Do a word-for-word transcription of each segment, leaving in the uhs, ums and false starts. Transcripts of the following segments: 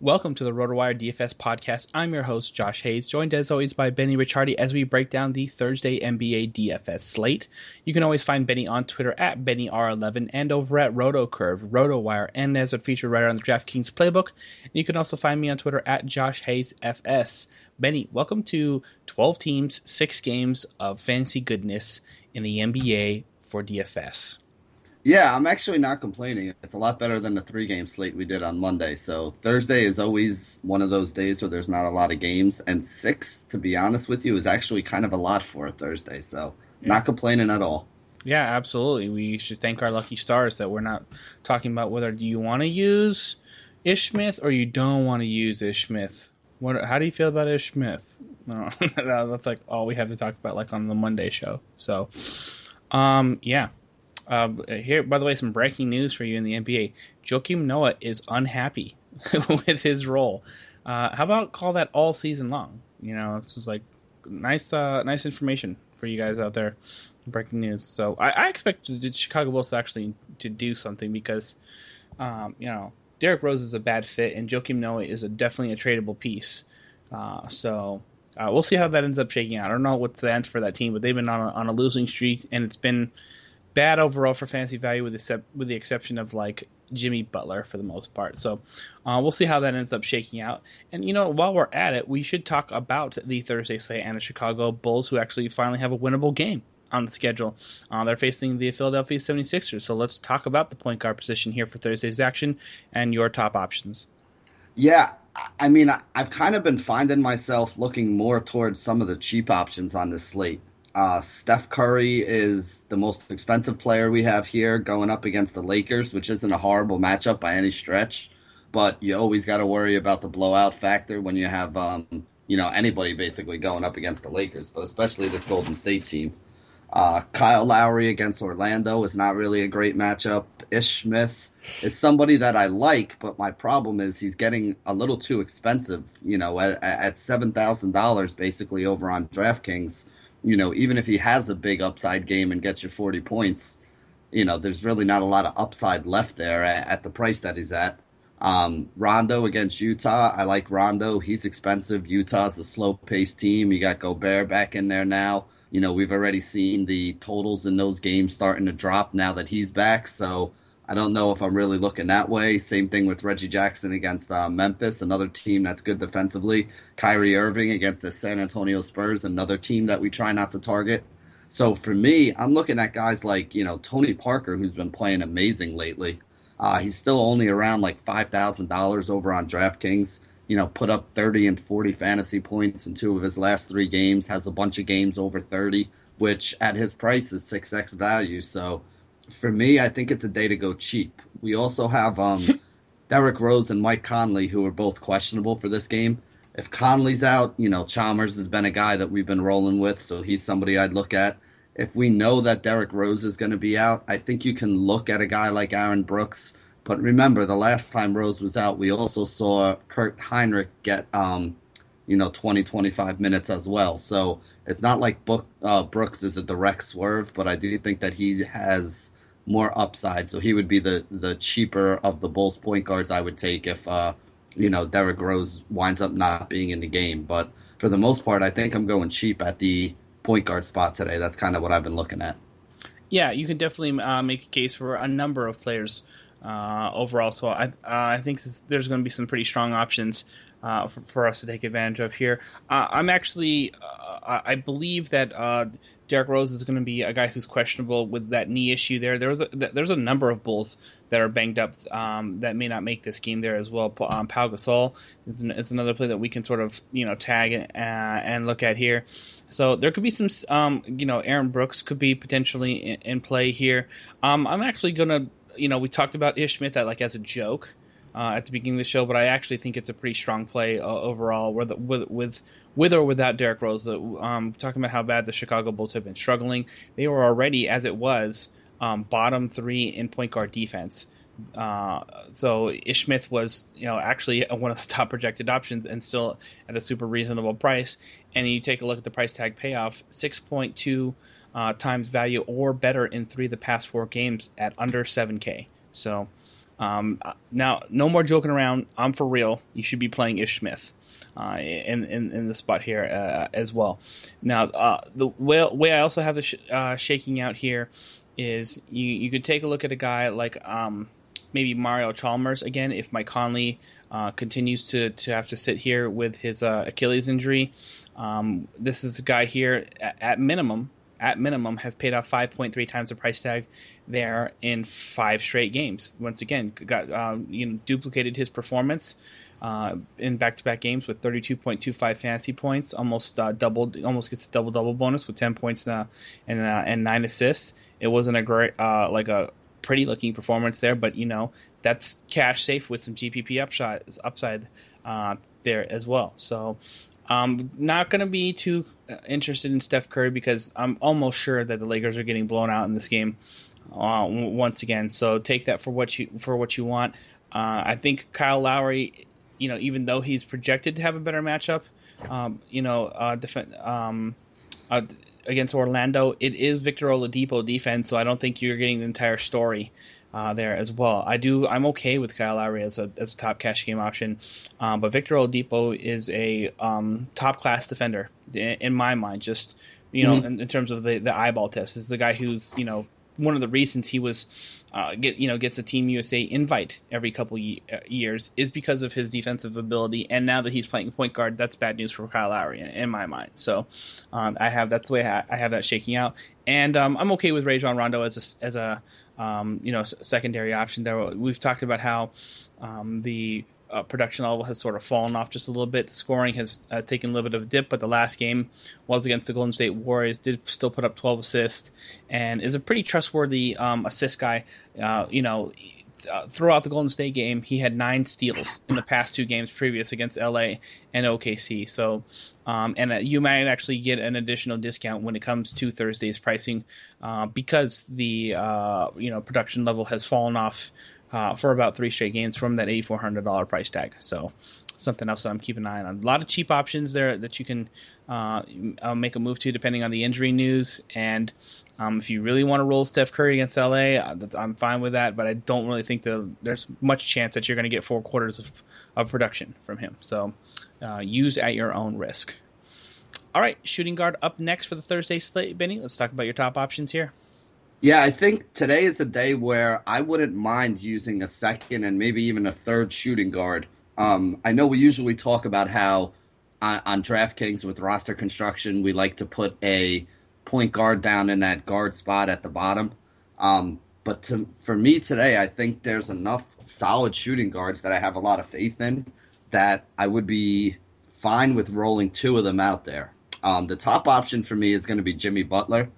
Welcome to the RotoWire D F S podcast. I'm your host, Josh Hayes, joined as always by Benny Ricciardi as we break down the Thursday N B A D F S slate. You can always find Benny on Twitter at Benny R eleven and over at RotoCurve, RotoWire, and as a featured writer on the DraftKings playbook. And you can also find me on Twitter at Josh Hayes F S. Benny, welcome to twelve teams, six games of fantasy goodness in the N B A for D F S. Yeah, I'm actually not complaining. It's a lot better than the three-game slate we did on Monday. So Thursday is always one of those days where there's not a lot of games. And six, to be honest with you, is actually kind of a lot for a Thursday. So yeah. Not complaining at all. Yeah, absolutely. We should thank our lucky stars that we're not talking about whether do you want to use Ish Smith or you don't want to use Ish Smith. What? How do you feel about Ish Smith? No, that's like all we have to talk about like on the Monday show. So, um, yeah. Uh, here, by the way, some breaking news for you in the N B A. Joakim Noah is unhappy with his role. Uh, how about call that all season long? You know, it's just like nice, uh, nice information for you guys out there. Breaking news. So I, I expect the Chicago Bulls actually to do something because, um, you know, Derrick Rose is a bad fit and Joakim Noah is a, definitely a tradable piece. Uh, so. Uh, we'll see how that ends up shaking out. I don't know what's the end for that team, but they've been on a, on a losing streak and it's been bad overall for fantasy value, with the with the exception of like Jimmy Butler for the most part. So uh, we'll see how that ends up shaking out. And you know, while we're at it, we should talk about the Thursday slate and the Chicago Bulls, who actually finally have a winnable game on the schedule. Uh, they're facing the Philadelphia seventy-sixers. So let's talk about the point guard position here for Thursday's action and your top options. Yeah, I mean, I've kind of been finding myself looking more towards some of the cheap options on this slate. Uh, Steph Curry is the most expensive player we have here going up against the Lakers, which isn't a horrible matchup by any stretch, but you always got to worry about the blowout factor when you have, um, you know, anybody basically going up against the Lakers, but especially this Golden State team. Uh, Kyle Lowry against Orlando is not really a great matchup. Ish Smith is somebody that I like, but my problem is he's getting a little too expensive, you know, at, at seven thousand dollars basically over on DraftKings. You know, even if he has a big upside game and gets you forty points, you know, there's really not a lot of upside left there at, at the price that he's at. Um, Rondo against Utah. I like Rondo. He's expensive. Utah's a slow-paced team. You got Gobert back in there now. you know, we've already seen the totals in those games starting to drop now that he's back. So I don't know if I'm really looking that way. Same thing with Reggie Jackson against uh, Memphis, another team that's good defensively. Kyrie Irving against the San Antonio Spurs, another team that we try not to target. So for me, I'm looking at guys like, you know, Tony Parker, who's been playing amazing lately. Uh, he's still only around like five thousand dollars over on DraftKings. You know, put up thirty and forty fantasy points in two of his last three games, has a bunch of games over thirty, which at his price is six x value. So for me, I think it's a day to go cheap. We also have um, Derrick Rose and Mike Conley, who are both questionable for this game. If Conley's out, you know, Chalmers has been a guy that we've been rolling with, so he's somebody I'd look at. If we know that Derrick Rose is going to be out, I think you can look at a guy like Aaron Brooks. But remember, the last time Rose was out, we also saw Kurt Heinrich get, um, you know, twenty, twenty-five minutes as well. So it's not like Book, uh, Brooks is a direct swerve, but I do think that he has more upside. So he would be the, the cheaper of the Bulls point guards I would take if, uh, you know, Derrick Rose winds up not being in the game. But for the most part, I think I'm going cheap at the point guard spot today. That's kind of what I've been looking at. Yeah, you can definitely uh, make a case for a number of players uh, overall. So I, uh, I think there's going to be some pretty strong options uh, for, for us to take advantage of here. Uh, I'm actually, uh, I believe that uh, Derrick Rose is going to be a guy who's questionable with that knee issue there. There was a, there's a number of Bulls that are banged up um, that may not make this game there as well. Um, Pau Gasol is an, it's another play that we can sort of, you know, tag and, uh, and look at here. So there could be some, um, you know, Aaron Brooks could be potentially in, in play here. Um, I'm actually going to, you know, we talked about Ish Smith that, like, as a joke uh, at the beginning of the show, but I actually think it's a pretty strong play uh, overall with, with with with or without Derrick Rose. Um, talking about how bad the Chicago Bulls have been struggling. They were already, as it was, um, bottom three in point guard defense. Uh, so Ish Smith was, you know, actually one of the top projected options and still at a super reasonable price. And you take a look at the price tag payoff, six point two uh, times value or better in three of the past four games at under seven K. So um, now no more joking around. I'm for real. You should be playing Ish Smith uh, in, in, in the spot here uh, as well. Now uh, the way, way I also have this sh- uh, shaking out here is you, you could take a look at a guy like um, – maybe Mario Chalmers again if Mike Conley uh, continues to, to have to sit here with his uh, Achilles injury. Um, this is a guy here at, at minimum, at minimum has paid off five point three times the price tag there in five straight games. Once again, got um, you know duplicated his performance uh, in back-to-back games with thirty-two point two five fantasy points, almost uh, doubled, almost gets a double-double bonus with ten points and uh, and, uh, and nine assists. It wasn't a great uh, like a pretty looking performance there, but you know that's cash safe with some G P P upside upside uh, there as well. So I'm not going to be too interested in Steph Curry because I'm almost sure that the Lakers are getting blown out in this game uh, once again. So take that for what you for what you want. Uh, I think Kyle Lowry, you know, even though he's projected to have a better matchup, um, you know, uh, defend. Um, uh, against Orlando, it is Victor Oladipo defense, so I don't think you're getting the entire story uh, there as well. I do, I'm okay with Kyle Lowry as a as a top cash game option, um, but Victor Oladipo is a um, top class defender in, in my mind. Just you know, mm-hmm. in, in terms of the, the eyeball test, is the guy who's you know one of the reasons he was uh, get you know gets a Team U S A invite every couple ye- years is because of his defensive ability. And now that he's playing point guard, that's bad news for Kyle Lowry in, in my mind. So um, I have that's the way I have that shaking out. And um, I'm okay with Rajon Rondo as a, as a um, you know secondary option. There we've talked about how um, the Uh, production level has sort of fallen off just a little bit. Scoring has uh, taken a little bit of a dip, but the last game was against the Golden State Warriors. Did still put up twelve assists and is a pretty trustworthy um, assist guy. Uh, you know, uh, throughout the Golden State game, he had nine steals in the past two games previous against L A and O K C. So, um, and uh, you might actually get an additional discount when it comes to Thursday's pricing uh, because the uh, you know production level has fallen off. Uh, for about three straight games from that eight thousand four hundred dollars price tag. So something else that I'm keeping an eye on. A lot of cheap options there that you can uh, uh, make a move to depending on the injury news. And um, if you really want to roll Steph Curry against L A, I'm fine with that. But I don't really think the, there's much chance that you're going to get four quarters of, of production from him. So uh, use at your own risk. All right, shooting guard up next for the Thursday slate, Benny. Let's talk about your top options here. Yeah, I think today is a day where I wouldn't mind using a second and maybe even a third shooting guard. Um, I know we usually talk about how uh, on DraftKings with roster construction, we like to put a point guard down in that guard spot at the bottom. Um, but to, for me today, I think there's enough solid shooting guards that I have a lot of faith in that I would be fine with rolling two of them out there. Um, the top option for me is going to be Jimmy Butler.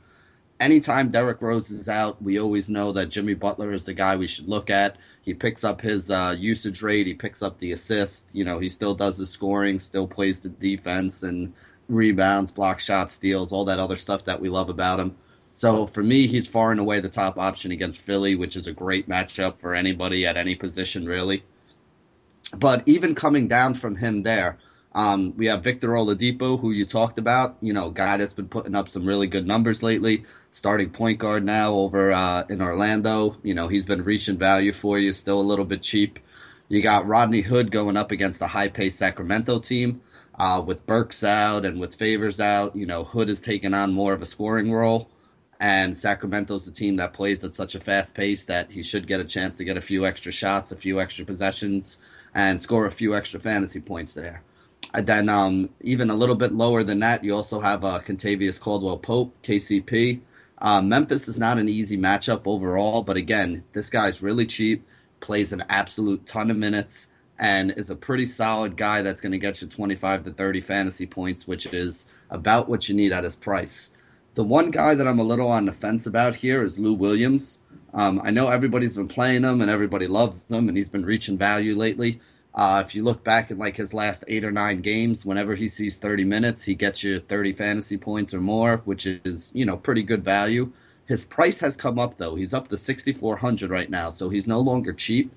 Anytime Derrick Rose is out, we always know that Jimmy Butler is the guy we should look at. He picks up his uh, usage rate. He picks up the assist. You know, he still does the scoring, still plays the defense and rebounds, block shots, steals, all that other stuff that we love about him. So for me, he's far and away the top option against Philly, which is a great matchup for anybody at any position, really. But even coming down from him there, Um, we have Victor Oladipo, who you talked about, you know, guy that's been putting up some really good numbers lately, starting point guard now over uh, in Orlando. You know, he's been reaching value for you, still a little bit cheap. You got Rodney Hood going up against a high-paced Sacramento team uh, with Burks out and with Favors out. You know, Hood is taking on more of a scoring role, and Sacramento's a team that plays at such a fast pace that he should get a chance to get a few extra shots, a few extra possessions, and score a few extra fantasy points there. And then um, even a little bit lower than that, you also have uh, Kentavious Caldwell-Pope, K C P. Uh, Memphis is not an easy matchup overall, but again, this guy's really cheap, plays an absolute ton of minutes, and is a pretty solid guy that's going to get you twenty-five to thirty fantasy points, which is about what you need at his price. The one guy that I'm a little on the fence about here is Lou Williams. Um, I know everybody's been playing him and everybody loves him, and he's been reaching value lately. Uh, if you look back at like his last eight or nine games, whenever he sees thirty minutes, he gets you thirty fantasy points or more, which is, you know, pretty good value. His price has come up, though. He's up to sixty-four hundred right now, so he's no longer cheap.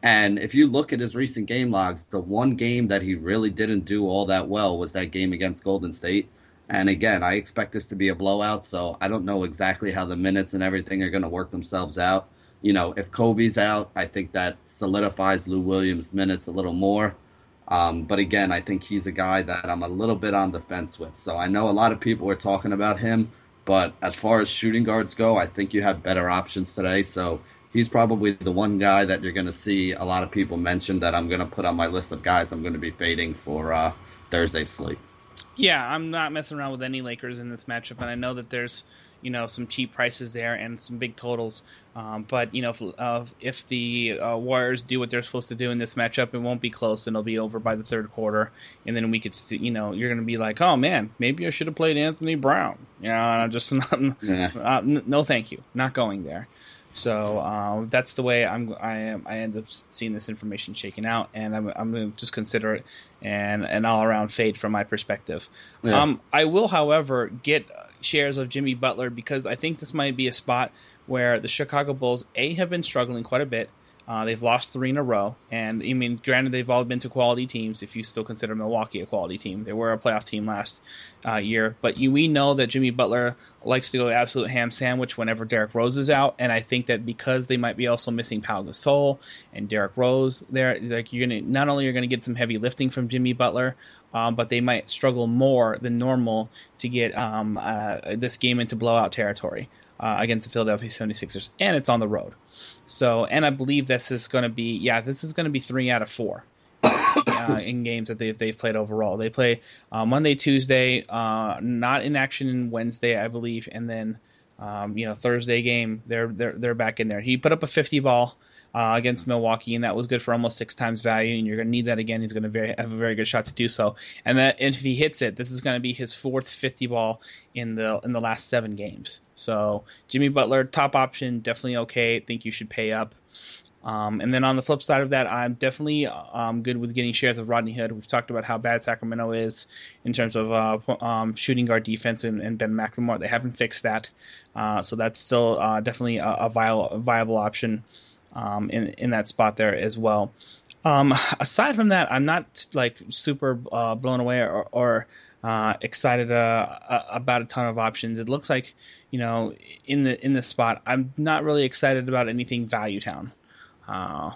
And if you look at his recent game logs, the one game that he really didn't do all that well was that game against Golden State. And again, I expect this to be a blowout, so I don't know exactly how the minutes and everything are going to work themselves out. You know, if Kobe's out, I think that solidifies Lou Williams' minutes a little more. Um, but again, I think he's a guy that I'm a little bit on the fence with. So I know a lot of people are talking about him, but as far as shooting guards go, I think you have better options today. So he's probably the one guy that you're going to see a lot of people mention that I'm going to put on my list of guys I'm going to be fading for uh, Thursday's slate. Yeah, I'm not messing around with any Lakers in this matchup, and I know that there's you know, some cheap prices there and some big totals. Um, but, you know, if, uh, if the uh, Warriors do what they're supposed to do in this matchup, it won't be close, and it'll be over by the third quarter. And then we could, st- you know, you're going to be like, oh, man, maybe I should have played Anthony Brown. You know, and I'm just not, yeah. uh, n- no thank you. Not going there. So uh, that's the way I'm, I am. I end up seeing this information shaken out, and I'm, I'm going to just consider it an, an all-around fade from my perspective. Yeah. Um, I will, however, get shares of Jimmy Butler because I think this might be a spot where the Chicago Bulls, A, have been struggling quite a bit. Uh, they've lost three in a row, and I mean, granted, they've all been to quality teams. If you still consider Milwaukee a quality team, they were a playoff team last uh, year. But you, we know that Jimmy Butler likes to go absolute ham sandwich whenever Derrick Rose is out, and I think that because they might be also missing Pau Gasol and Derrick Rose, there, like you're gonna not only you're gonna get some heavy lifting from Jimmy Butler, um, but they might struggle more than normal to get um, uh, this game into blowout territory. Uh, against the Philadelphia seventy-sixers, and it's on the road. So, and I believe this is going to be, yeah, this is going to be three out of four uh, in games that they've, they've played overall. They play uh, Monday, Tuesday, uh, not in action in Wednesday, I believe, and then um, you know Thursday game, they're they're they're back in there. He put up a fifty ball uh, against Milwaukee, and that was good for almost six times value. And you're going to need that again. He's going to have a very good shot to do so. And that if he hits it, this is going to be his fourth fifty ball in the in the last seven games. So Jimmy Butler, top option, definitely okay. I think you should pay up. Um, and then on the flip side of that, I'm definitely um, good with getting shares of Rodney Hood. We've talked about how bad Sacramento is in terms of uh, um, shooting guard defense and, and Ben McLemore. They haven't fixed that. Uh, so that's still uh, definitely a, a, viable, a viable option um, in, in that spot there as well. Um, aside from that, I'm not like super uh, blown away or, or uh, excited uh, about a ton of options. It looks like, you know, in the in this spot, I'm not really excited about anything value town. Uh,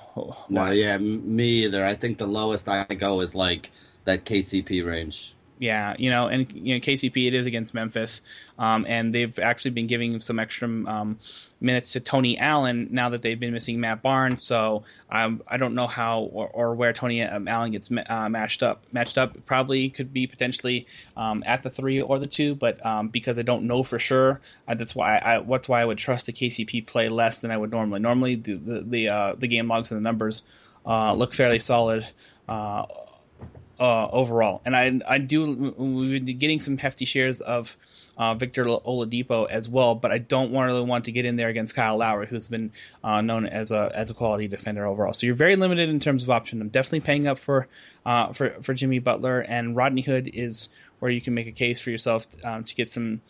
no, yeah, me either. I think the lowest I go is like that K C P range. Yeah, you know, and you know K C P, it is against Memphis, um, and they've actually been giving some extra um, minutes to Tony Allen now that they've been missing Matt Barnes. So um, I don't know how or, or where Tony um, Allen gets uh, matched up. Matched up probably could be potentially um, at the three or the two, but um, because I don't know for sure, uh, that's why I what's why I would trust the K C P play less than I would normally. Normally the the the, uh, the game logs and the numbers uh, look fairly solid. Uh, Uh, overall, and I I do we've been getting some hefty shares of uh, Victor Oladipo as well, but I don't want really want to get in there against Kyle Lowry, who's been uh, known as a as a quality defender overall. So you're very limited in terms of option. I'm definitely paying up for uh, for for Jimmy Butler, and Rodney Hood is where you can make a case for yourself um, to get some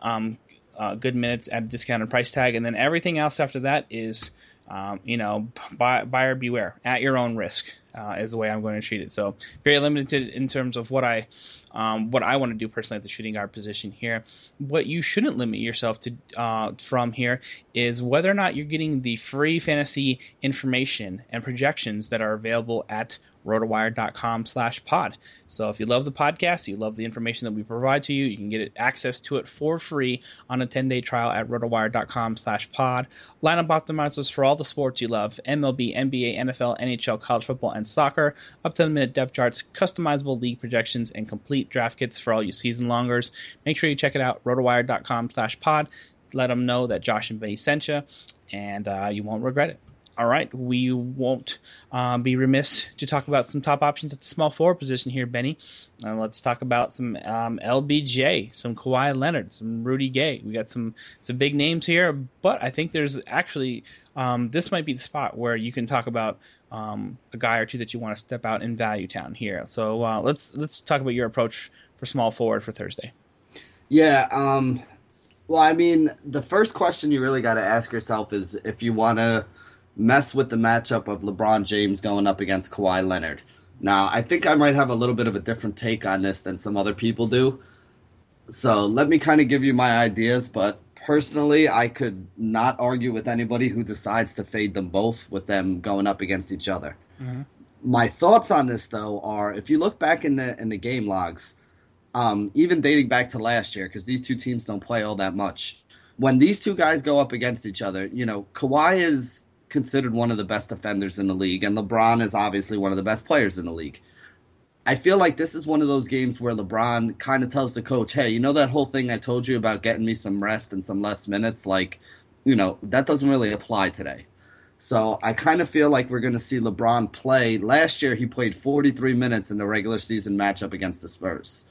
um, uh, good minutes at a discounted price tag, and then everything else after that is. Um, you know, buy, buyer beware, at your own risk uh, is the way I'm going to treat it. So very limited in terms of what I um, what I want to do personally at the shooting guard position here. What you shouldn't limit yourself to uh, from here is whether or not you're getting the free fantasy information and projections that are available at rotowire dot com slash pod. So if you love the podcast, you love the information that we provide to you, you can get it, access to it for free on a ten-day trial at rotowire dot com slash pod. Lineup optimizers for all the sports you love, M L B, N B A, N F L, N H L, college football, and soccer, up to the minute depth charts, customizable league projections, and complete draft kits for all you season-longers. Make sure you check it out, rotowire dot com slash pod. Let them know that Josh and Benny sent you, and uh, you won't regret it. All right, we won't um, be remiss to talk about some top options at the small forward position here, Benny. Uh, let's talk about some um, L B J, some Kawhi Leonard, some Rudy Gay. We got some some big names here, but I think there's actually um, this might be the spot where you can talk about um, a guy or two that you want to step out in value town here. So uh, let's let's talk about your approach for small forward for Thursday. Yeah. Um, well, I mean, the first question you really got to ask yourself is if you want to mess with the matchup of LeBron James going up against Kawhi Leonard. Now, I think I might have a little bit of a different take on this than some other people do. So let me kind of give you my ideas, but personally, I could not argue with anybody who decides to fade them both with them going up against each other. Mm-hmm. My thoughts on this, though, are if you look back in the in the game logs, um, even dating back to last year, because these two teams don't play all that much, when these two guys go up against each other, you know, Kawhi is considered one of the best defenders in the league, and LeBron is obviously one of the best players in the league. I feel like this is one of those games where LeBron kind of tells the coach, hey, you know that whole thing I told you about getting me some rest and some less minutes? Like, you know, that doesn't really apply today. So I kind of feel like we're going to see LeBron play. Last year he played forty-three minutes in the regular season matchup against the Spurs.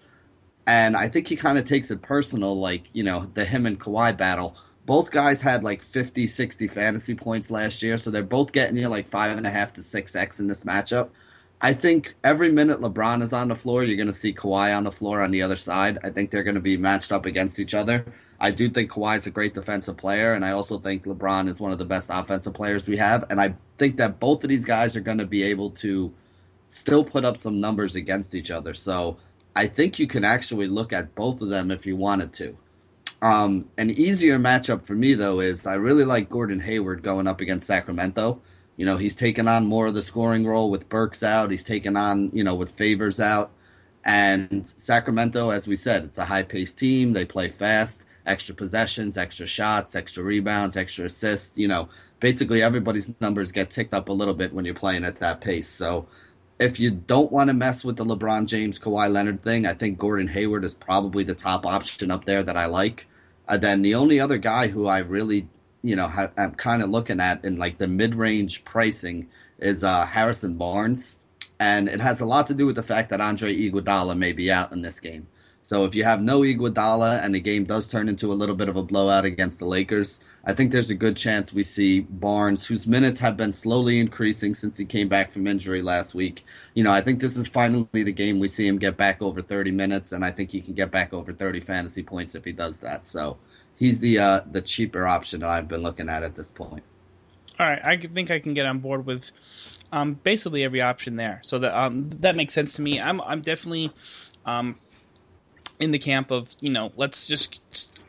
And I think he kind of takes it personal, like, you know, the him and Kawhi battle. Both guys had like fifty, sixty fantasy points last year, so they're both getting near like five point five to six X in this matchup. I think every minute LeBron is on the floor, you're going to see Kawhi on the floor on the other side. I think they're going to be matched up against each other. I do think Kawhi is a great defensive player, and I also think LeBron is one of the best offensive players we have. And I think that both of these guys are going to be able to still put up some numbers against each other. So I think you can actually look at both of them if you wanted to. Um, an easier matchup for me, though, is I really like Gordon Hayward going up against Sacramento. You know, he's taken on more of the scoring role with Burks out. He's taken on, you know, with Favors out. And Sacramento, as we said, it's a high-paced team. They play fast, extra possessions, extra shots, extra rebounds, extra assists. You know, basically everybody's numbers get ticked up a little bit when you're playing at that pace. So if you don't want to mess with the LeBron James, Kawhi Leonard thing, I think Gordon Hayward is probably the top option up there that I like. And then the only other guy who I really, you know, ha- I'm kind of looking at in like the mid-range pricing is uh, Harrison Barnes. And it has a lot to do with the fact that Andre Iguodala may be out in this game. So if you have no Iguodala and the game does turn into a little bit of a blowout against the Lakers, I think there's a good chance we see Barnes, whose minutes have been slowly increasing since he came back from injury last week. You know, I think this is finally the game we see him get back over thirty minutes, and I think he can get back over thirty fantasy points if he does that. So he's the uh, the cheaper option that I've been looking at at this point. All right, I think I can get on board with um, basically every option there. So that um, that makes sense to me. I'm I'm definitely um, in the camp of, you know, let's just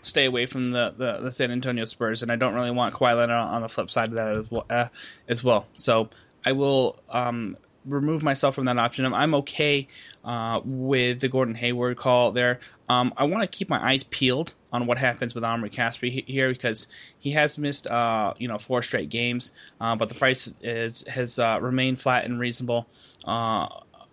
stay away from the, the, the San Antonio Spurs, and I don't really want Kawhi Leonard on the flip side of that as well. Uh, as well. So I will um, remove myself from that option. I'm, I'm okay uh, with the Gordon Hayward call there. Um, I want to keep my eyes peeled on what happens with Omri Caspi here, because he has missed uh, you know four straight games, uh, but the price is, has uh, remained flat and reasonable uh,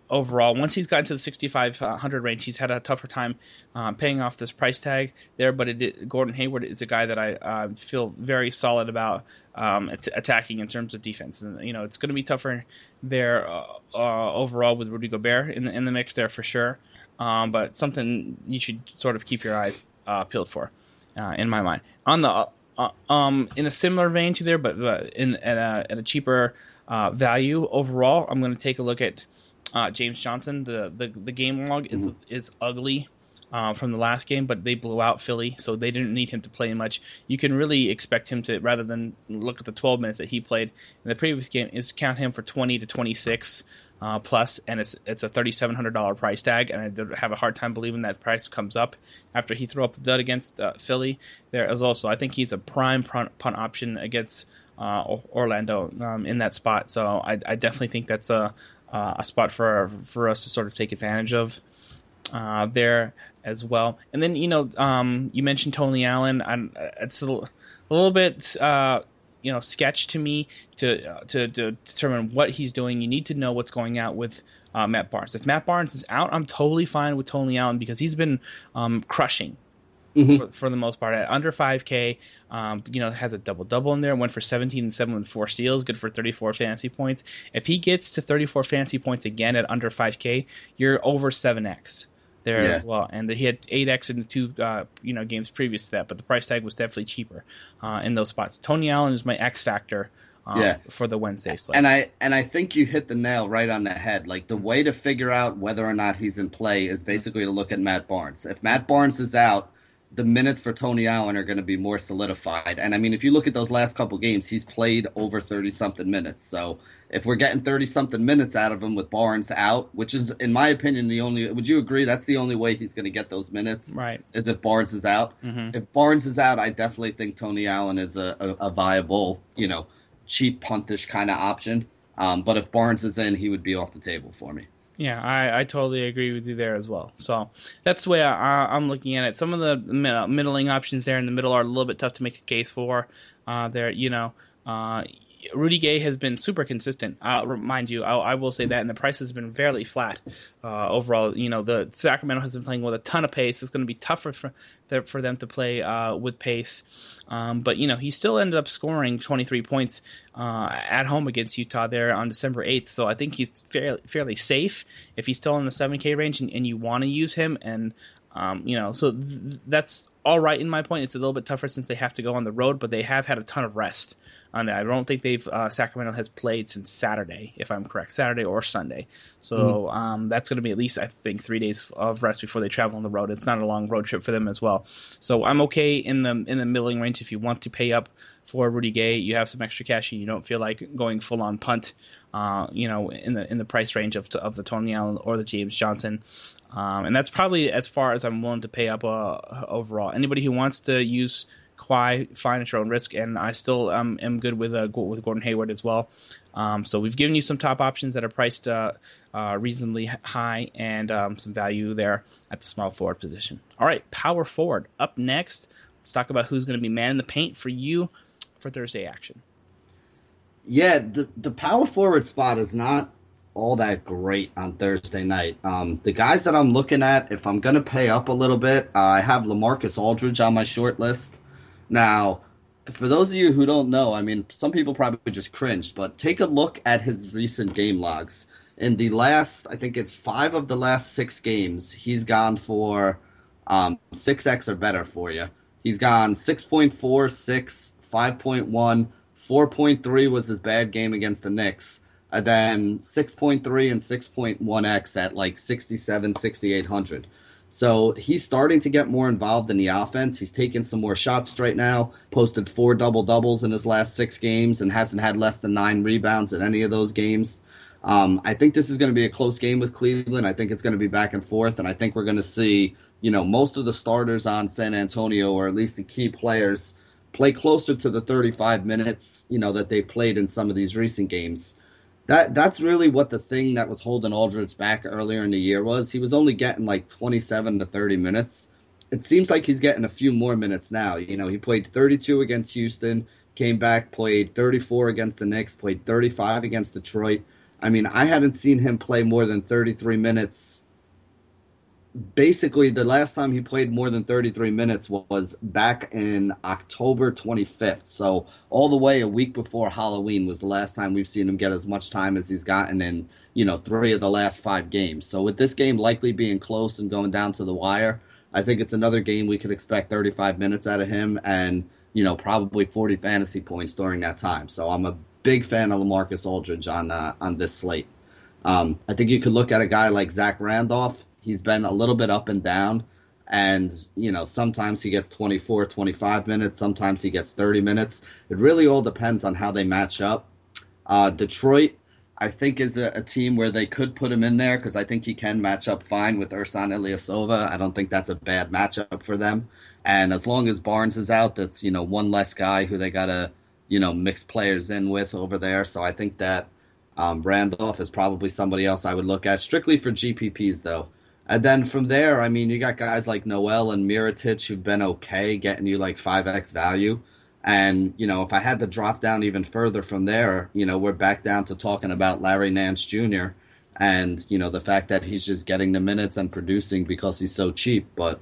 overall. Once he's gotten to the sixty-five hundred range, he's had a tougher time uh, paying off this price tag there, but it, Gordon Hayward is a guy that I uh, feel very solid about um, at- attacking in terms of defense. And you know it's going to be tougher there uh, uh, overall with Rudy Gobert in the, in the mix there for sure. Um, but something you should sort of keep your eyes uh, peeled for, uh, in my mind. On the uh, um, in a similar vein to there, but, but in at a, at a cheaper uh, value overall, I'm going to take a look at uh, James Johnson. The, the the game log is mm. is ugly uh, from the last game, but they blew out Philly, so they didn't need him to play much. You can really expect him to, rather than look at the twelve minutes that he played in the previous game, is count him for twenty to twenty-six. Uh, plus, and it's it's a thirty-seven hundred dollars price tag, and I have a hard time believing that price comes up after he threw up the dud against uh, Philly there as well. So I think he's a prime punt, punt option against uh, Orlando um, in that spot. So I, I definitely think that's a uh, a spot for for us to sort of take advantage of uh, there as well. And then you know um, you mentioned Tony Allen. I'm, it's a little, a little bit. Uh, You know, sketch to me to, uh, to to determine what he's doing. You need to know what's going out with uh, Matt Barnes. If Matt Barnes is out, I'm totally fine with Tony Allen because he's been um, crushing mm-hmm. for, for the most part at under five K. Um, you know, has a double double in there. Went for seventeen and seven with four steals. Good for thirty-four fantasy points. If he gets to thirty-four fantasy points again at under five K, you're over seven X. There yeah. as well, and he had eight X in the two uh, you know games previous to that, but the price tag was definitely cheaper uh, in those spots. Tony Allen is my X factor uh, yeah. for the Wednesday slate, and I and I think you hit the nail right on the head. Like the way to figure out whether or not he's in play is basically to look at Matt Barnes. If Matt Barnes is out, the minutes for Tony Allen are going to be more solidified. And I mean, if you look at those last couple games, he's played over thirty something minutes. So if we're getting thirty something minutes out of him with Barnes out, which is, in my opinion, the only, would you agree? That's the only way he's going to get those minutes. Right. Is if Barnes is out. Mm-hmm. If Barnes is out, I definitely think Tony Allen is a, a, a viable, you know, cheap puntish kind of option. Um, but if Barnes is in, he would be off the table for me. Yeah, I, I totally agree with you there as well. So that's the way I, I, I'm looking at it. Some of the mid- middling options there in the middle are a little bit tough to make a case for. Uh, there, you know, uh, Rudy Gay has been super consistent. I'll remind you, I, I will say that, and the price has been fairly flat uh, overall. You know, the Sacramento has been playing with a ton of pace. It's going to be tougher for for them to play uh, with pace. Um, but you know, he still ended up scoring twenty-three points uh, at home against Utah there on December eighth. So I think he's fairly fairly safe if he's still in the seven K range and, and you want to use him. And Um, you know, so th- that's all right in my point. It's a little bit tougher since they have to go on the road, but they have had a ton of rest on that. I don't think they've uh, Sacramento has played since Saturday, if I'm correct, Saturday or Sunday. So mm-hmm. um, that's going to be at least, I think, three days of rest before they travel on the road. It's not a long road trip for them as well. So I'm okay in the in the middling range if you want to pay up for Rudy Gay. You have some extra cash and you don't feel like going full on punt. Uh, you know, in the in the price range of of the Tony Allen or the James Johnson. Um, and that's probably as far as I'm willing to pay up uh, overall. Anybody who wants to use Kawhi, fine at your own risk, and I still um, am good with uh, with Gordon Hayward as well. Um, so we've given you some top options that are priced uh, uh, reasonably high and um, some value there at the small forward position. All right, power forward. Up next, let's talk about who's going to be man in the paint for you for Thursday action. Yeah, the, the power forward spot is not all that great on Thursday night. Um, the guys that I'm looking at, if I'm going to pay up a little bit, uh, I have LaMarcus Aldridge on my short list. Now, for those of you who don't know, I mean, some people probably just cringed, but take a look at his recent game logs. In the last, I think it's five of the last six games, he's gone for um, six X or better for you. He's gone six point four, six, five point one, four point three was his bad game against the Knicks. And then six point three and six point one X at like sixty-seven, sixty-eight hundred. So he's starting to get more involved in the offense. He's taking some more shots right now, posted four double-doubles in his last six games and hasn't had less than nine rebounds in any of those games. Um, I think this is going to be a close game with Cleveland. I think it's going to be back and forth, and I think we're going to see, you know, most of the starters on San Antonio, or at least the key players, play closer to the thirty-five minutes, you know, that they played in some of these recent games. That that's really what the thing that was holding Aldridge back earlier in the year was. He was only getting like twenty-seven to thirty minutes. It seems like he's getting a few more minutes now. You know, he played thirty-two against Houston, came back, played thirty-four against the Knicks, played thirty-five against Detroit. I mean, I hadn't seen him play more than thirty-three minutes. Basically, the last time he played more than thirty-three minutes was back in October twenty-fifth. So all the way a week before Halloween was the last time we've seen him get as much time as he's gotten in, you know, three of the last five games. So with this game likely being close and going down to the wire, I think it's another game we could expect thirty-five minutes out of him and, you know, probably forty fantasy points during that time. So I'm a big fan of LaMarcus Aldridge on uh, on this slate. Um, I think you could look at a guy like Zach Randolph. He's been a little bit up and down, and, you know, sometimes he gets twenty-four, twenty-five minutes. Sometimes he gets thirty minutes. It really all depends on how they match up. Uh, Detroit, I think, is a, a team where they could put him in there because I think he can match up fine with Ersan Ilyasova. I don't think that's a bad matchup for them. And as long as Barnes is out, that's, you know, one less guy who they got to, you know, mix players in with over there. So I think that um, Randolph is probably somebody else I would look at, strictly for G P Ps, though. And then from there, I mean, you got guys like Noel and Mirotic who've been okay, getting you like five X value. And, you know, if I had to drop down even further from there, you know, we're back down to talking about Larry Nance Junior and, you know, the fact that he's just getting the minutes and producing because he's so cheap. But,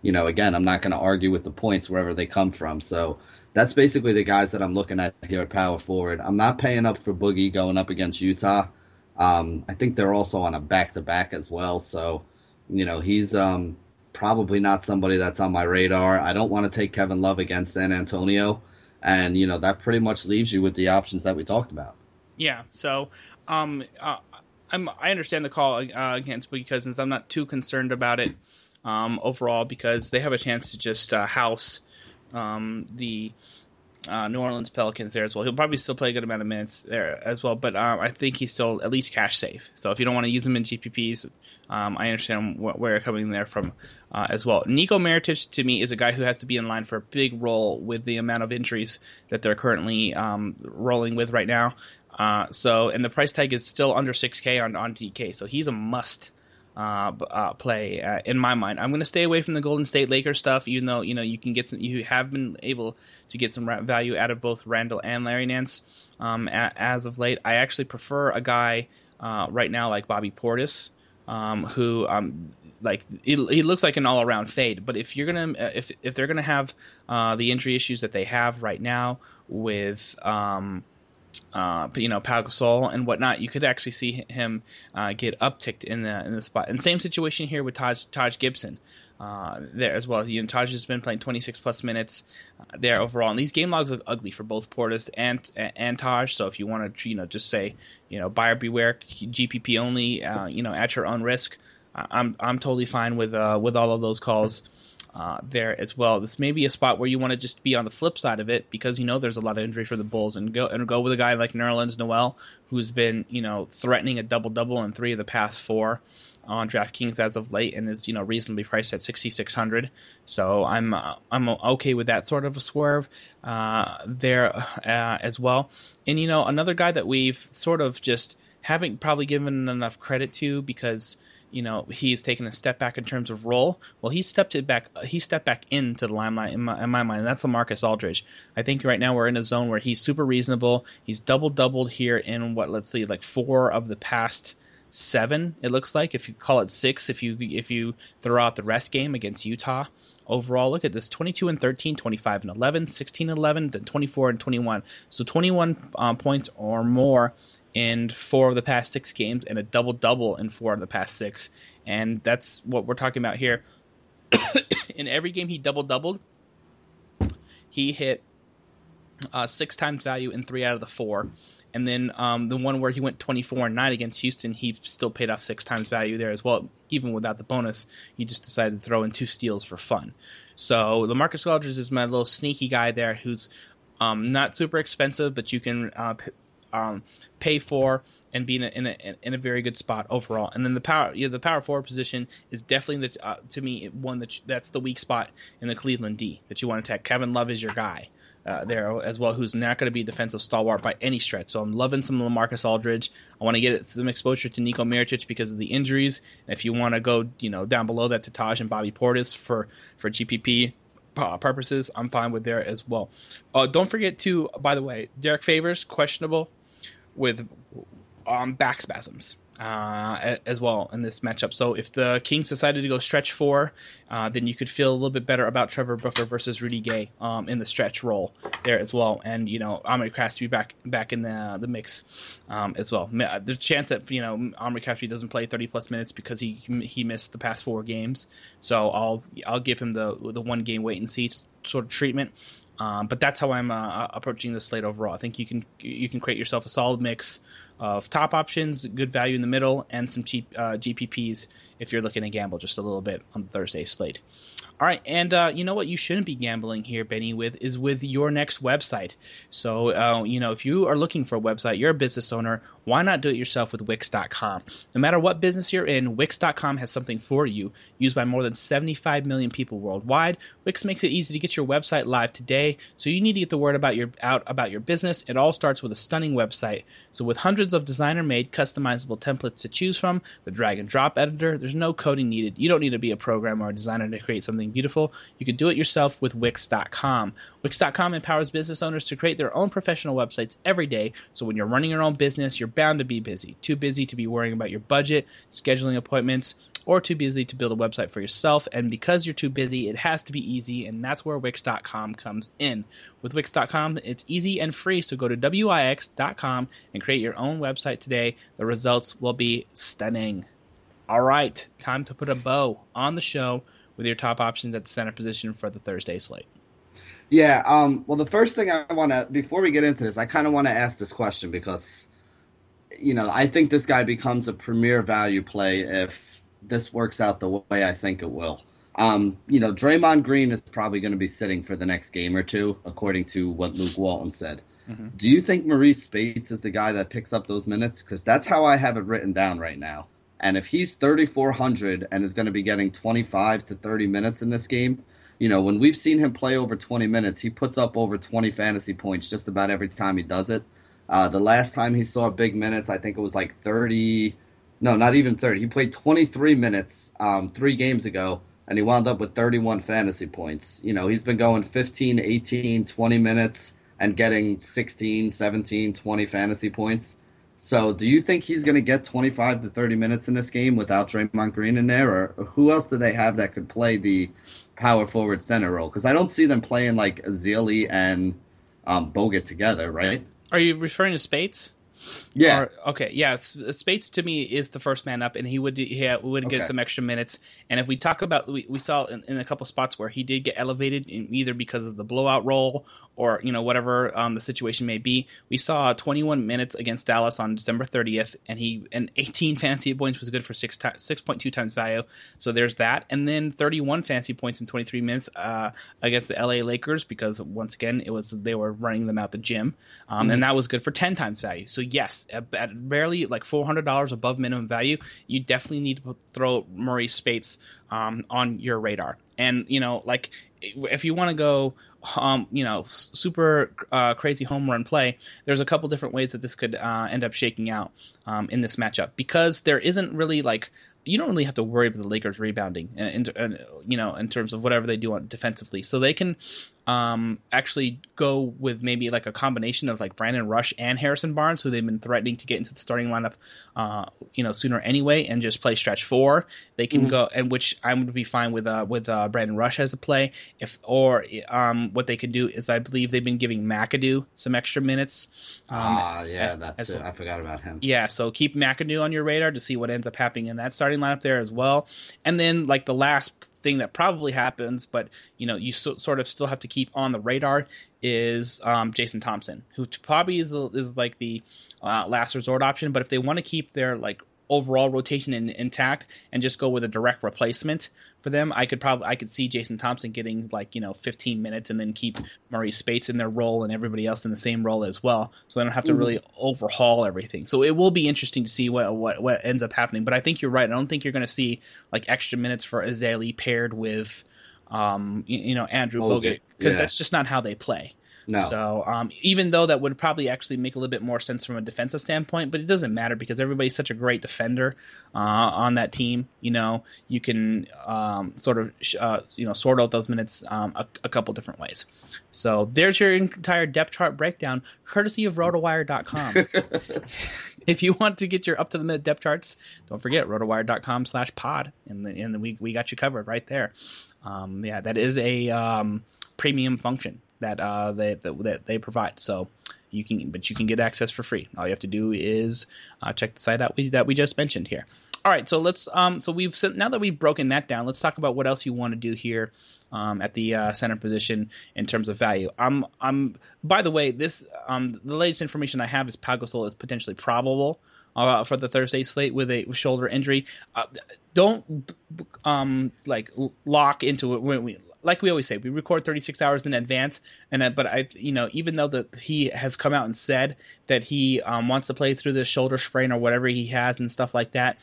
you know, again, I'm not going to argue with the points wherever they come from. So that's basically the guys that I'm looking at here at power forward. I'm not paying up for Boogie going up against Utah. Um, I think they're also on a back-to-back as well, so... You know, he's um, probably not somebody that's on my radar. I don't want to take Kevin Love against San Antonio. And, you know, that pretty much leaves you with the options that we talked about. Yeah, so um, uh, I'm, I understand the call uh, against Boogie Cousins. I'm not too concerned about it um, overall because they have a chance to just uh, house um, the uh, New Orleans Pelicans there as well. He'll probably still play a good amount of minutes there as well, but um, I think he's still at least cash safe. So if you don't want to use him in G P Ps, Um, I understand wh- where you're coming there from uh, as well. Niko Mirotic, to me, is a guy who has to be in line for a big role with the amount of injuries that they're currently um, rolling with right now. Uh, so, and the price tag is still under six K on, on D K, so he's a must uh, uh, play uh, in my mind. I'm going to stay away from the Golden State Lakers stuff, even though you know you can get some, you have been able to get some value out of both Randall and Larry Nance um, a- as of late. I actually prefer a guy uh, right now like Bobby Portis. Um, who um, like he looks like an all-around fade. But if you're gonna if if they're gonna have uh, the injury issues that they have right now with um, uh, you know Pau Gasol and whatnot, you could actually see him uh, get upticked in the in the spot. And same situation here with Taj Taj Gibson uh, there as well. You know, Taj has been playing twenty-six plus minutes uh, there overall, and these game logs look ugly for both Portis and and Taj. So if you want to you know just say. You know, buyer beware, G P P only. Uh, you know, at your own risk. I'm I'm totally fine with uh, with all of those calls uh, there as well. This may be a spot where you want to just be on the flip side of it because you know there's a lot of injury for the Bulls and go and go with a guy like Nerlens Noel who's been you know threatening a double double in three of the past four on DraftKings as of late and is you know reasonably priced at sixty-six hundred. So I'm uh, I'm okay with that sort of a swerve uh, there uh, as well. And, you know, another guy that we've sort of just haven't probably given enough credit to because, you know, he's taken a step back in terms of role. Well, he stepped it back. He stepped back into the limelight in my, in my mind. And that's LaMarcus Aldridge. I think right now we're in a zone where he's super reasonable. He's double doubled here in what, let's see, like four of the past seven. It looks like if you call it six, if you if you throw out the rest game against Utah. Overall, look at this, twenty-two and thirteen, twenty-five and eleven, sixteen and eleven, then twenty-four and twenty-one. So twenty-one um, points or more in four of the past six games and a double-double in four of the past six. And that's what we're talking about here. In every game he double-doubled, he hit uh, six times value in three out of the four. And then um, the one where he went twenty-four and nine against Houston, he still paid off six times value there as well. Even without the bonus, you just decided to throw in two steals for fun. So LaMarcus Aldridge is my little sneaky guy there who's um, not super expensive, but you can uh, p- um, pay for and be in a, in, a, in a very good spot overall. And then the power you know, the power forward position is definitely, the uh, to me, one that you, that's the weak spot in the Cleveland D that you want to attack. Kevin Love is your guy. uh, there as well, who's not going to be a defensive stalwart by any stretch. So I'm loving some LaMarcus Aldridge. I want to get some exposure to Niko Mirotic because of the injuries. And if you want to go, you know, down below that to Taj and Bobby Portis for, for G P P purposes, I'm fine with there as well. Uh, don't forget to, by the way, Derek Favors, questionable with um, back spasms uh, as well in this matchup. So if the Kings decided to go stretch four, uh, then you could feel a little bit better about Trevor Booker versus Rudy Gay um, in the stretch role there as well. And, you know, Omri Crasby back back in the uh, the mix um, as well. The chance that, you know, Omri Crasby doesn't play thirty plus minutes because he he missed the past four games. So I'll I'll give him the the one game wait and see sort of treatment. Um, but that's how I'm uh, approaching the slate overall. I think you can you can create yourself a solid mix of top options, good value in the middle, and some cheap uh, G P Ps if you're looking to gamble just a little bit on Thursday's slate. All right, and uh, you know what you shouldn't be gambling here, Benny, with is with your next website. So, uh, you know, if you are looking for a website, you're a business owner, why not do it yourself with Wix dot com? No matter what business you're in, Wix dot com has something for you, used by more than seventy-five million people worldwide. Wix makes it easy to get your website live today, so you need to get the word about your out about your business. It all starts with a stunning website. So with hundreds of designer-made, customizable templates to choose from, the drag-and-drop editor, there's no coding needed. You don't need to be a programmer or a designer to create something beautiful. You can do it yourself with Wix dot com. Wix dot com empowers business owners to create their own professional websites every day. So when you're running your own business, you're bound to be busy. Too busy to be worrying about your budget, scheduling appointments, or too busy to build a website for yourself. And because you're too busy, it has to be easy, and that's where Wix dot com comes in. With Wix dot com, it's easy and free, so go to Wix dot com and create your own website today. The results will be stunning. All right, time to put a bow on the show with your top options at the center position for the Thursday slate. Yeah, um, well, the first thing I want to, before we get into this, I kind of want to ask this question because, you know, I think this guy becomes a premier value play if this works out the way I think it will. Um, you know, Draymond Green is probably going to be sitting for the next game or two, according to what Luke Walton said. Mm-hmm. Do you think Maurice Speights is the guy that picks up those minutes? Because that's how I have it written down right now. And if he's thirty-four hundred and is going to be getting twenty-five to thirty minutes in this game, you know, when we've seen him play over twenty minutes, he puts up over twenty fantasy points just about every time he does it. Uh, the last time he saw big minutes, I think it was like thirty. No, not even thirty. He played twenty-three minutes um, three games ago, and he wound up with thirty-one fantasy points. You know, he's been going fifteen, eighteen, twenty minutes and getting sixteen, seventeen, twenty fantasy points. So do you think he's going to get twenty-five to thirty minutes in this game without Draymond Green in there? Or who else do they have that could play the power forward center role? Because I don't see them playing like Azealy and um, Bogut together, right? Are you referring to Speights? Yeah. Or, okay. Yeah. Speights to me is the first man up, and he would he would get okay. some extra minutes. And if we talk about, we, we saw in, in a couple spots where he did get elevated, in either because of the blowout role or you know whatever um, the situation may be. We saw twenty-one minutes against Dallas on December thirtieth, and he and eighteen fantasy points was good for six times, six point two times value. So there's that, and then thirty-one fantasy points in twenty-three minutes uh, against the L A Lakers because once again it was they were running them out the gym, um, mm-hmm. and that was good for ten times value. So yes, at barely like four hundred dollars above minimum value, you definitely need to throw Maurice Speights um, on your radar. And, you know, like if you want to go, um, you know, super uh, crazy home run play, there's a couple different ways that this could uh, end up shaking out um, in this matchup because there isn't really like you don't really have to worry about the Lakers rebounding, in, in, you know, in terms of whatever they do on defensively. So they can um, actually go with maybe like a combination of like Brandon Rush and Harrison Barnes, who they've been threatening to get into the starting lineup, uh, you know, sooner anyway, and just play stretch four. They can mm-hmm. go, and which I'm going to be fine with uh, with uh, Brandon Rush as a play. If or um, what they could do is I believe they've been giving McAdoo some extra minutes. Ah, um, uh, yeah, that's it. Well. I forgot about him. Yeah, so keep McAdoo on your radar to see what ends up happening in that starting lineup there as well. And then like the last thing that probably happens, but you know you so, sort of still have to keep on the radar is um Jason Thompson, who probably is is like the uh, last resort option. But if they want to keep their like overall rotation in, intact and just go with a direct replacement for them, I could probably I could see Jason Thompson getting like you know fifteen minutes and then keep Maurice Speights in their role and everybody else in the same role as well, so they don't have to mm-hmm. really overhaul everything. So it will be interesting to see what what what ends up happening. But I think you're right. I don't think you're going to see like extra minutes for Azealy paired with um you, you know Andrew Bogut because yeah. that's just not how they play. No. So um, even though that would probably actually make a little bit more sense from a defensive standpoint, but it doesn't matter because everybody's such a great defender uh, on that team. You know, you can um, sort of uh, you know sort out those minutes um, a, a couple different ways. So there's your entire depth chart breakdown, courtesy of rotowire dot com. If you want to get your up to the minute depth charts, don't forget rotowire dot com slash pod, and and we we got you covered right there. Um, yeah, that is a um, premium function that uh they that, that they provide. So you can, but you can get access for free. All you have to do is uh, check the site out we, that we just mentioned here. All right, so let's um so we've now that we've broken that down, let's talk about what else you want to do here um at the uh, center position in terms of value. I'm I'm by the way, this um the latest information I have is Pau Gasol is potentially probable Uh, for the Thursday slate with a shoulder injury. Uh, don't um, like lock into it when we, like we always say, we record thirty-six hours in advance. And uh, but I, you know, even though that he has come out and said that he um, wants to play through the shoulder sprain or whatever he has and stuff like that,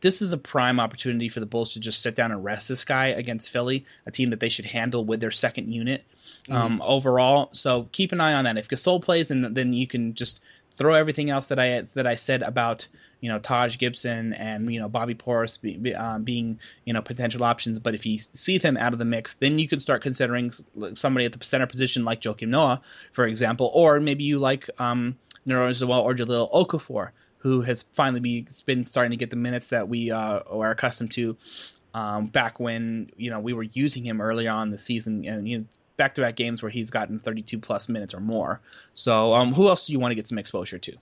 this is a prime opportunity for the Bulls to just sit down and rest this guy against Philly, a team that they should handle with their second unit um, mm-hmm. overall. So keep an eye on that. If Gasol plays, then then you can just throw everything else that I that I said about, you know, Taj Gibson and, you know, Bobby Portis be, be, um, being, you know, potential options. But if you see them out of the mix, then you can start considering somebody at the center position like Joakim Noah, for example, or maybe you like um, Nerlens Noel or Jahlil Okafor, who has finally be, been starting to get the minutes that we uh, are accustomed to um, back when, you know, we were using him earlier on the season and, you know, back-to-back games where he's gotten thirty-two plus minutes or more. So um, who else do you want to get some exposure to?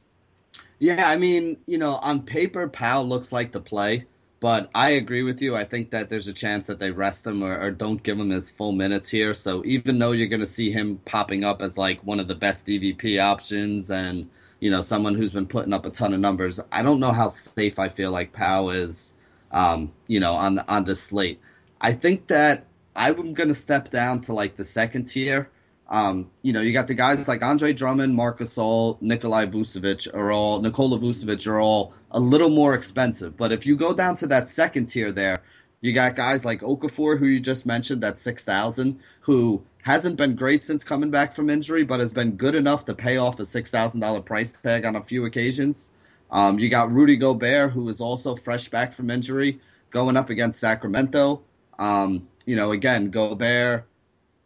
Yeah, I mean, you know, on paper, Pau looks like the play, but I agree with you. I think that there's a chance that they rest him or, or don't give him his full minutes here. So even though you're going to see him popping up as, like, one of the best D V P options and, you know, someone who's been putting up a ton of numbers, I don't know how safe I feel like Pau is, um, you know, on, on this slate. I think that I'm going to step down to, like, the second tier. Um, you know, you got the guys like Andre Drummond, Marc Gasol, Nikolai Vucevic are all, Nikola Vucevic are all a little more expensive. But if you go down to that second tier there, you got guys like Okafor, who you just mentioned, that's six thousand, who hasn't been great since coming back from injury, but has been good enough to pay off a six thousand dollars price tag on a few occasions. Um, you got Rudy Gobert, who is also fresh back from injury, going up against Sacramento. Um, you know, again, Gobert,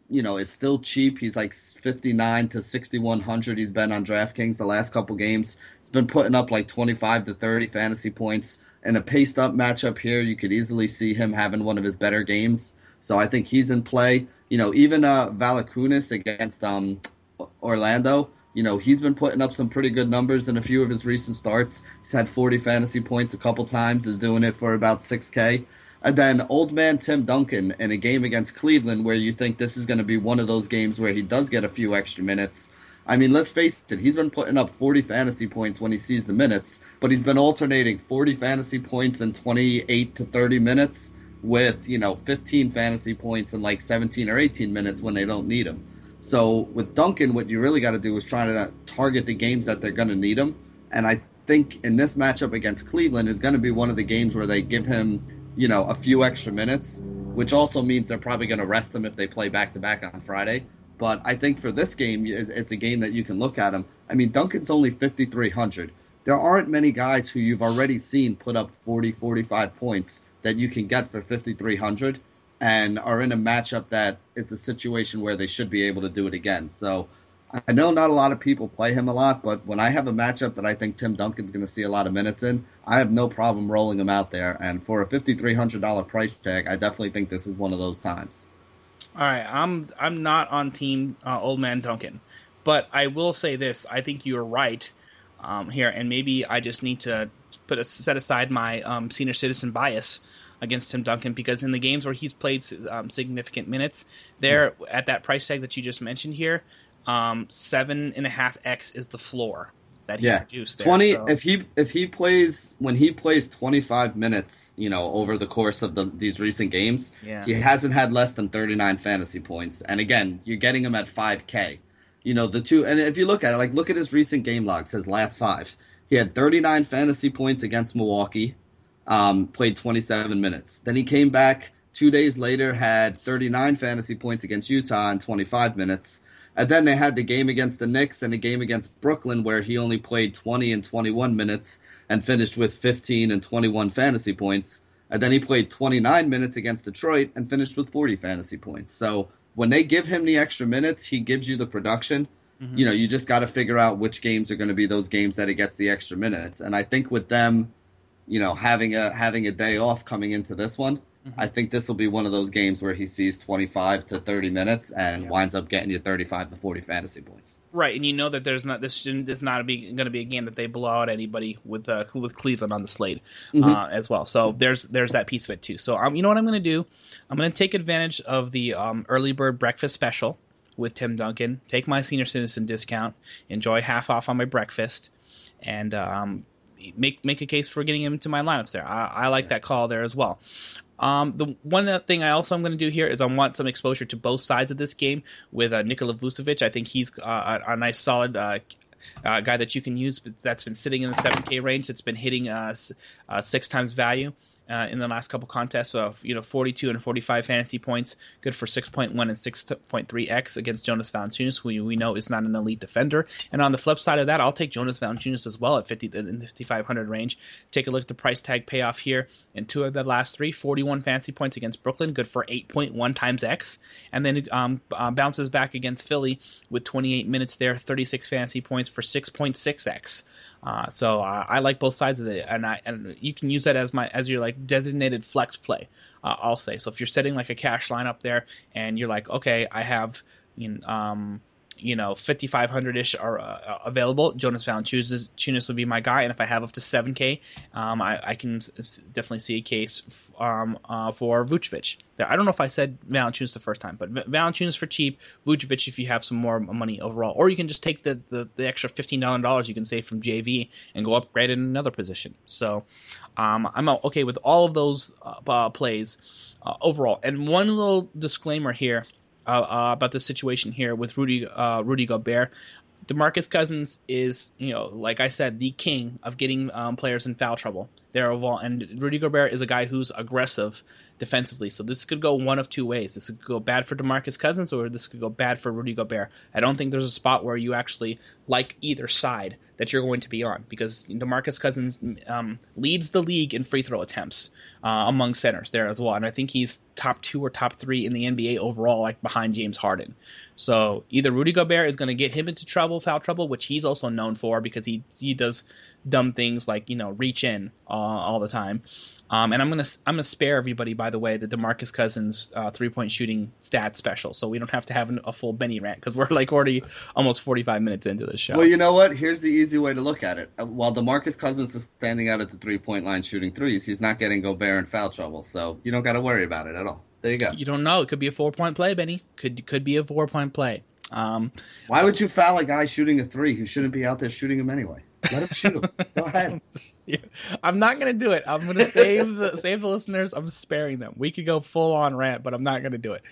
you know, is still cheap. He's like fifty-nine to sixty-one hundred. He's been on DraftKings the last couple games. He's been putting up like twenty-five to thirty fantasy points. In a paced-up matchup here, you could easily see him having one of his better games. So I think he's in play. You know, even uh, Valanciunas against um, Orlando, you know, he's been putting up some pretty good numbers in a few of his recent starts. He's had forty fantasy points a couple times. He's doing it for about six K. And then old man Tim Duncan in a game against Cleveland where you think this is going to be one of those games where he does get a few extra minutes. I mean, let's face it, he's been putting up forty fantasy points when he sees the minutes, but he's been alternating forty fantasy points in twenty-eight to thirty minutes with, you know, fifteen fantasy points in like seventeen or eighteen minutes when they don't need him. So with Duncan, what you really got to do is try to target the games that they're going to need him. And I think in this matchup against Cleveland is going to be one of the games where they give him, you know, a few extra minutes, which also means they're probably going to rest him if they play back-to-back on Friday. But I think for this game, it's a game that you can look at him. I mean, Duncan's only fifty-three hundred. There aren't many guys who you've already seen put up forty, forty-five points that you can get for fifty-three hundred and are in a matchup that it's a situation where they should be able to do it again. So I know not a lot of people play him a lot, but when I have a matchup that I think Tim Duncan's going to see a lot of minutes in, I have no problem rolling him out there. And for a fifty-three hundred dollars price tag, I definitely think this is one of those times. All right, I'm I'm not on team uh, old man Duncan, but I will say this: I think you're right um, here, and maybe I just need to put a, set aside my um, senior citizen bias against Tim Duncan, because in the games where he's played um, significant minutes, there mm. at that price tag that you just mentioned here. Um, seven and a half X is the floor that he yeah. produced there. twenty so. if he if he plays when he plays twenty five minutes, you know, over the course of the, these recent games, yeah. he hasn't had less than thirty nine fantasy points. And again, you're getting him at five K. You know, the two, and if you look at it, like look at his recent game logs, his last five. He had thirty nine fantasy points against Milwaukee, um, played twenty seven minutes. Then he came back two days later, had thirty nine fantasy points against Utah in twenty five minutes. And then they had the game against the Knicks and the game against Brooklyn where he only played twenty and twenty-one minutes and finished with fifteen and twenty-one fantasy points. And then he played twenty-nine minutes against Detroit and finished with forty fantasy points. So when they give him the extra minutes, he gives you the production. Mm-hmm. You know, you just got to figure out which games are going to be those games that he gets the extra minutes. And I think with them, you know, having a having a day off coming into this one, mm-hmm. I think this will be one of those games where he sees twenty-five to thirty minutes and yeah. winds up getting you thirty-five to forty fantasy points. Right, and you know that there's not this is not going to be a game that they blow out anybody with uh, with Cleveland on the slate mm-hmm. uh, as well. So there's there's that piece of it too. So um, you know what I'm going to do? I'm going to take advantage of the um, early bird breakfast special with Tim Duncan, take my senior citizen discount, enjoy half off on my breakfast, and um, make make a case for getting him to my lineups there. I, I like yeah. that call there as well. Um, the one thing I also am going to do here is I want some exposure to both sides of this game with uh, Nikola Vucevic. I think he's uh, a, a nice, solid uh, uh, guy that you can use that's been sitting in the seven K range, that's been hitting uh, uh, six times value. Uh, in the last couple contests of, you know, forty-two and forty-five fantasy points, good for six point one and six point three x against Jonas Valanciunas, who we know is not an elite defender. And on the flip side of that, I'll take Jonas Valanciunas as well at fifty in the fifty-five hundred range. Take a look at the price tag payoff here. In two of the last three, forty-one fantasy points against Brooklyn, good for eight point one times x. And then um, uh, bounces back against Philly with twenty-eight minutes there, thirty-six fantasy points for six point six x. Uh, so uh, I like both sides of it, and I and you can use that as my as your like designated flex play. Uh, I'll say so if you're setting like a cash line up there, and you're like, okay, I have you know, um you know fifty-five hundred ish are uh, available. Jonas Valanciunas would be my guy, and if I have up to seven K, um I, I can s- definitely see a case f- um uh, for Vucevic. I don't know if I said Valanciunas the first time, but Valanciunas for cheap, Vucevic if you have some more money overall. Or you can just take the, the, the extra fifteen dollars you can save from J V and go upgrade in another position. So um, I'm okay with all of those uh, plays uh, overall. And one little disclaimer here uh, uh, about the situation here with Rudy uh, Rudy Gobert. DeMarcus Cousins is, you know, like I said, the king of getting um, players in foul trouble. There of all, and Rudy Gobert is a guy who's aggressive defensively. So this could go one of two ways. This could go bad for DeMarcus Cousins, or this could go bad for Rudy Gobert. I don't think there's a spot where you actually like either side that you're going to be on, because DeMarcus Cousins um, leads the league in free throw attempts uh, among centers there as well. And I think he's top two or top three in the N B A overall, like behind James Harden. So either Rudy Gobert is going to get him into trouble, foul trouble, which he's also known for because he, he does dumb things like, you know, reach in uh, all the time. Um, and I'm going to I'm gonna spare everybody, by the way, the DeMarcus Cousins uh, three-point shooting stat special. So we don't have to have an, a full Benny rant because we're like already almost forty-five minutes into this show. Well, you know what? Here's the easy way to look at it. While DeMarcus Cousins is standing out at the three-point line shooting threes, he's not getting Gobert in foul trouble. So you don't got to worry about it at all. There you go. You don't know. It could be a four-point play, Benny. Could could be a four-point play. Um, Why would you foul a guy shooting a three who shouldn't be out there shooting him anyway? Let him shoot him. Go ahead. I'm not going to do it. I'm going to save the save the listeners. I'm sparing them. We could go full on rant, but I'm not going to do it.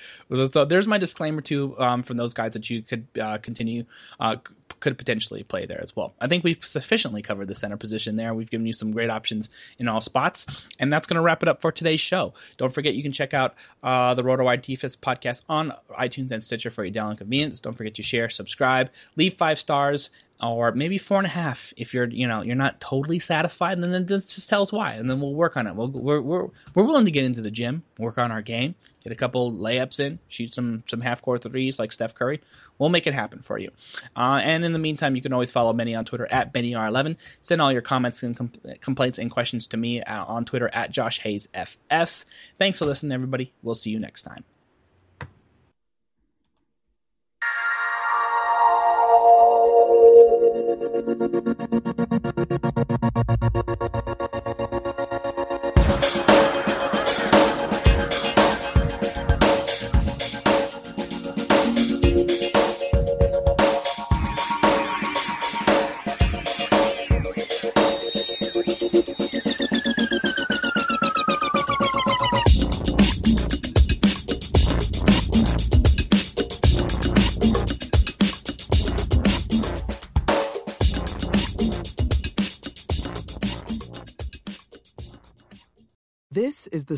So there's my disclaimer too um, from those guys that you could uh, continue uh, could potentially play there as well. I think we've sufficiently covered the center position there. We've given you some great options in all spots, and that's going to wrap it up for today's show. Don't forget you can check out uh, the RotoWire Defense podcast on iTunes and Stitcher for your download convenience. Don't forget to share, subscribe, leave five stars. Or maybe four and a half if you're, you know, you're not totally satisfied, and then this just tell us why, and then we'll work on it. We'll, we're we're we're willing to get into the gym, work on our game, get a couple layups in, shoot some some half court threes like Steph Curry. We'll make it happen for you. Uh, and in the meantime, you can always follow Benny on Twitter at Benny R eleven. Send all your comments and com- complaints and questions to me uh, on Twitter at Josh Hayes F S. Thanks for listening, everybody. We'll see you next time. Is the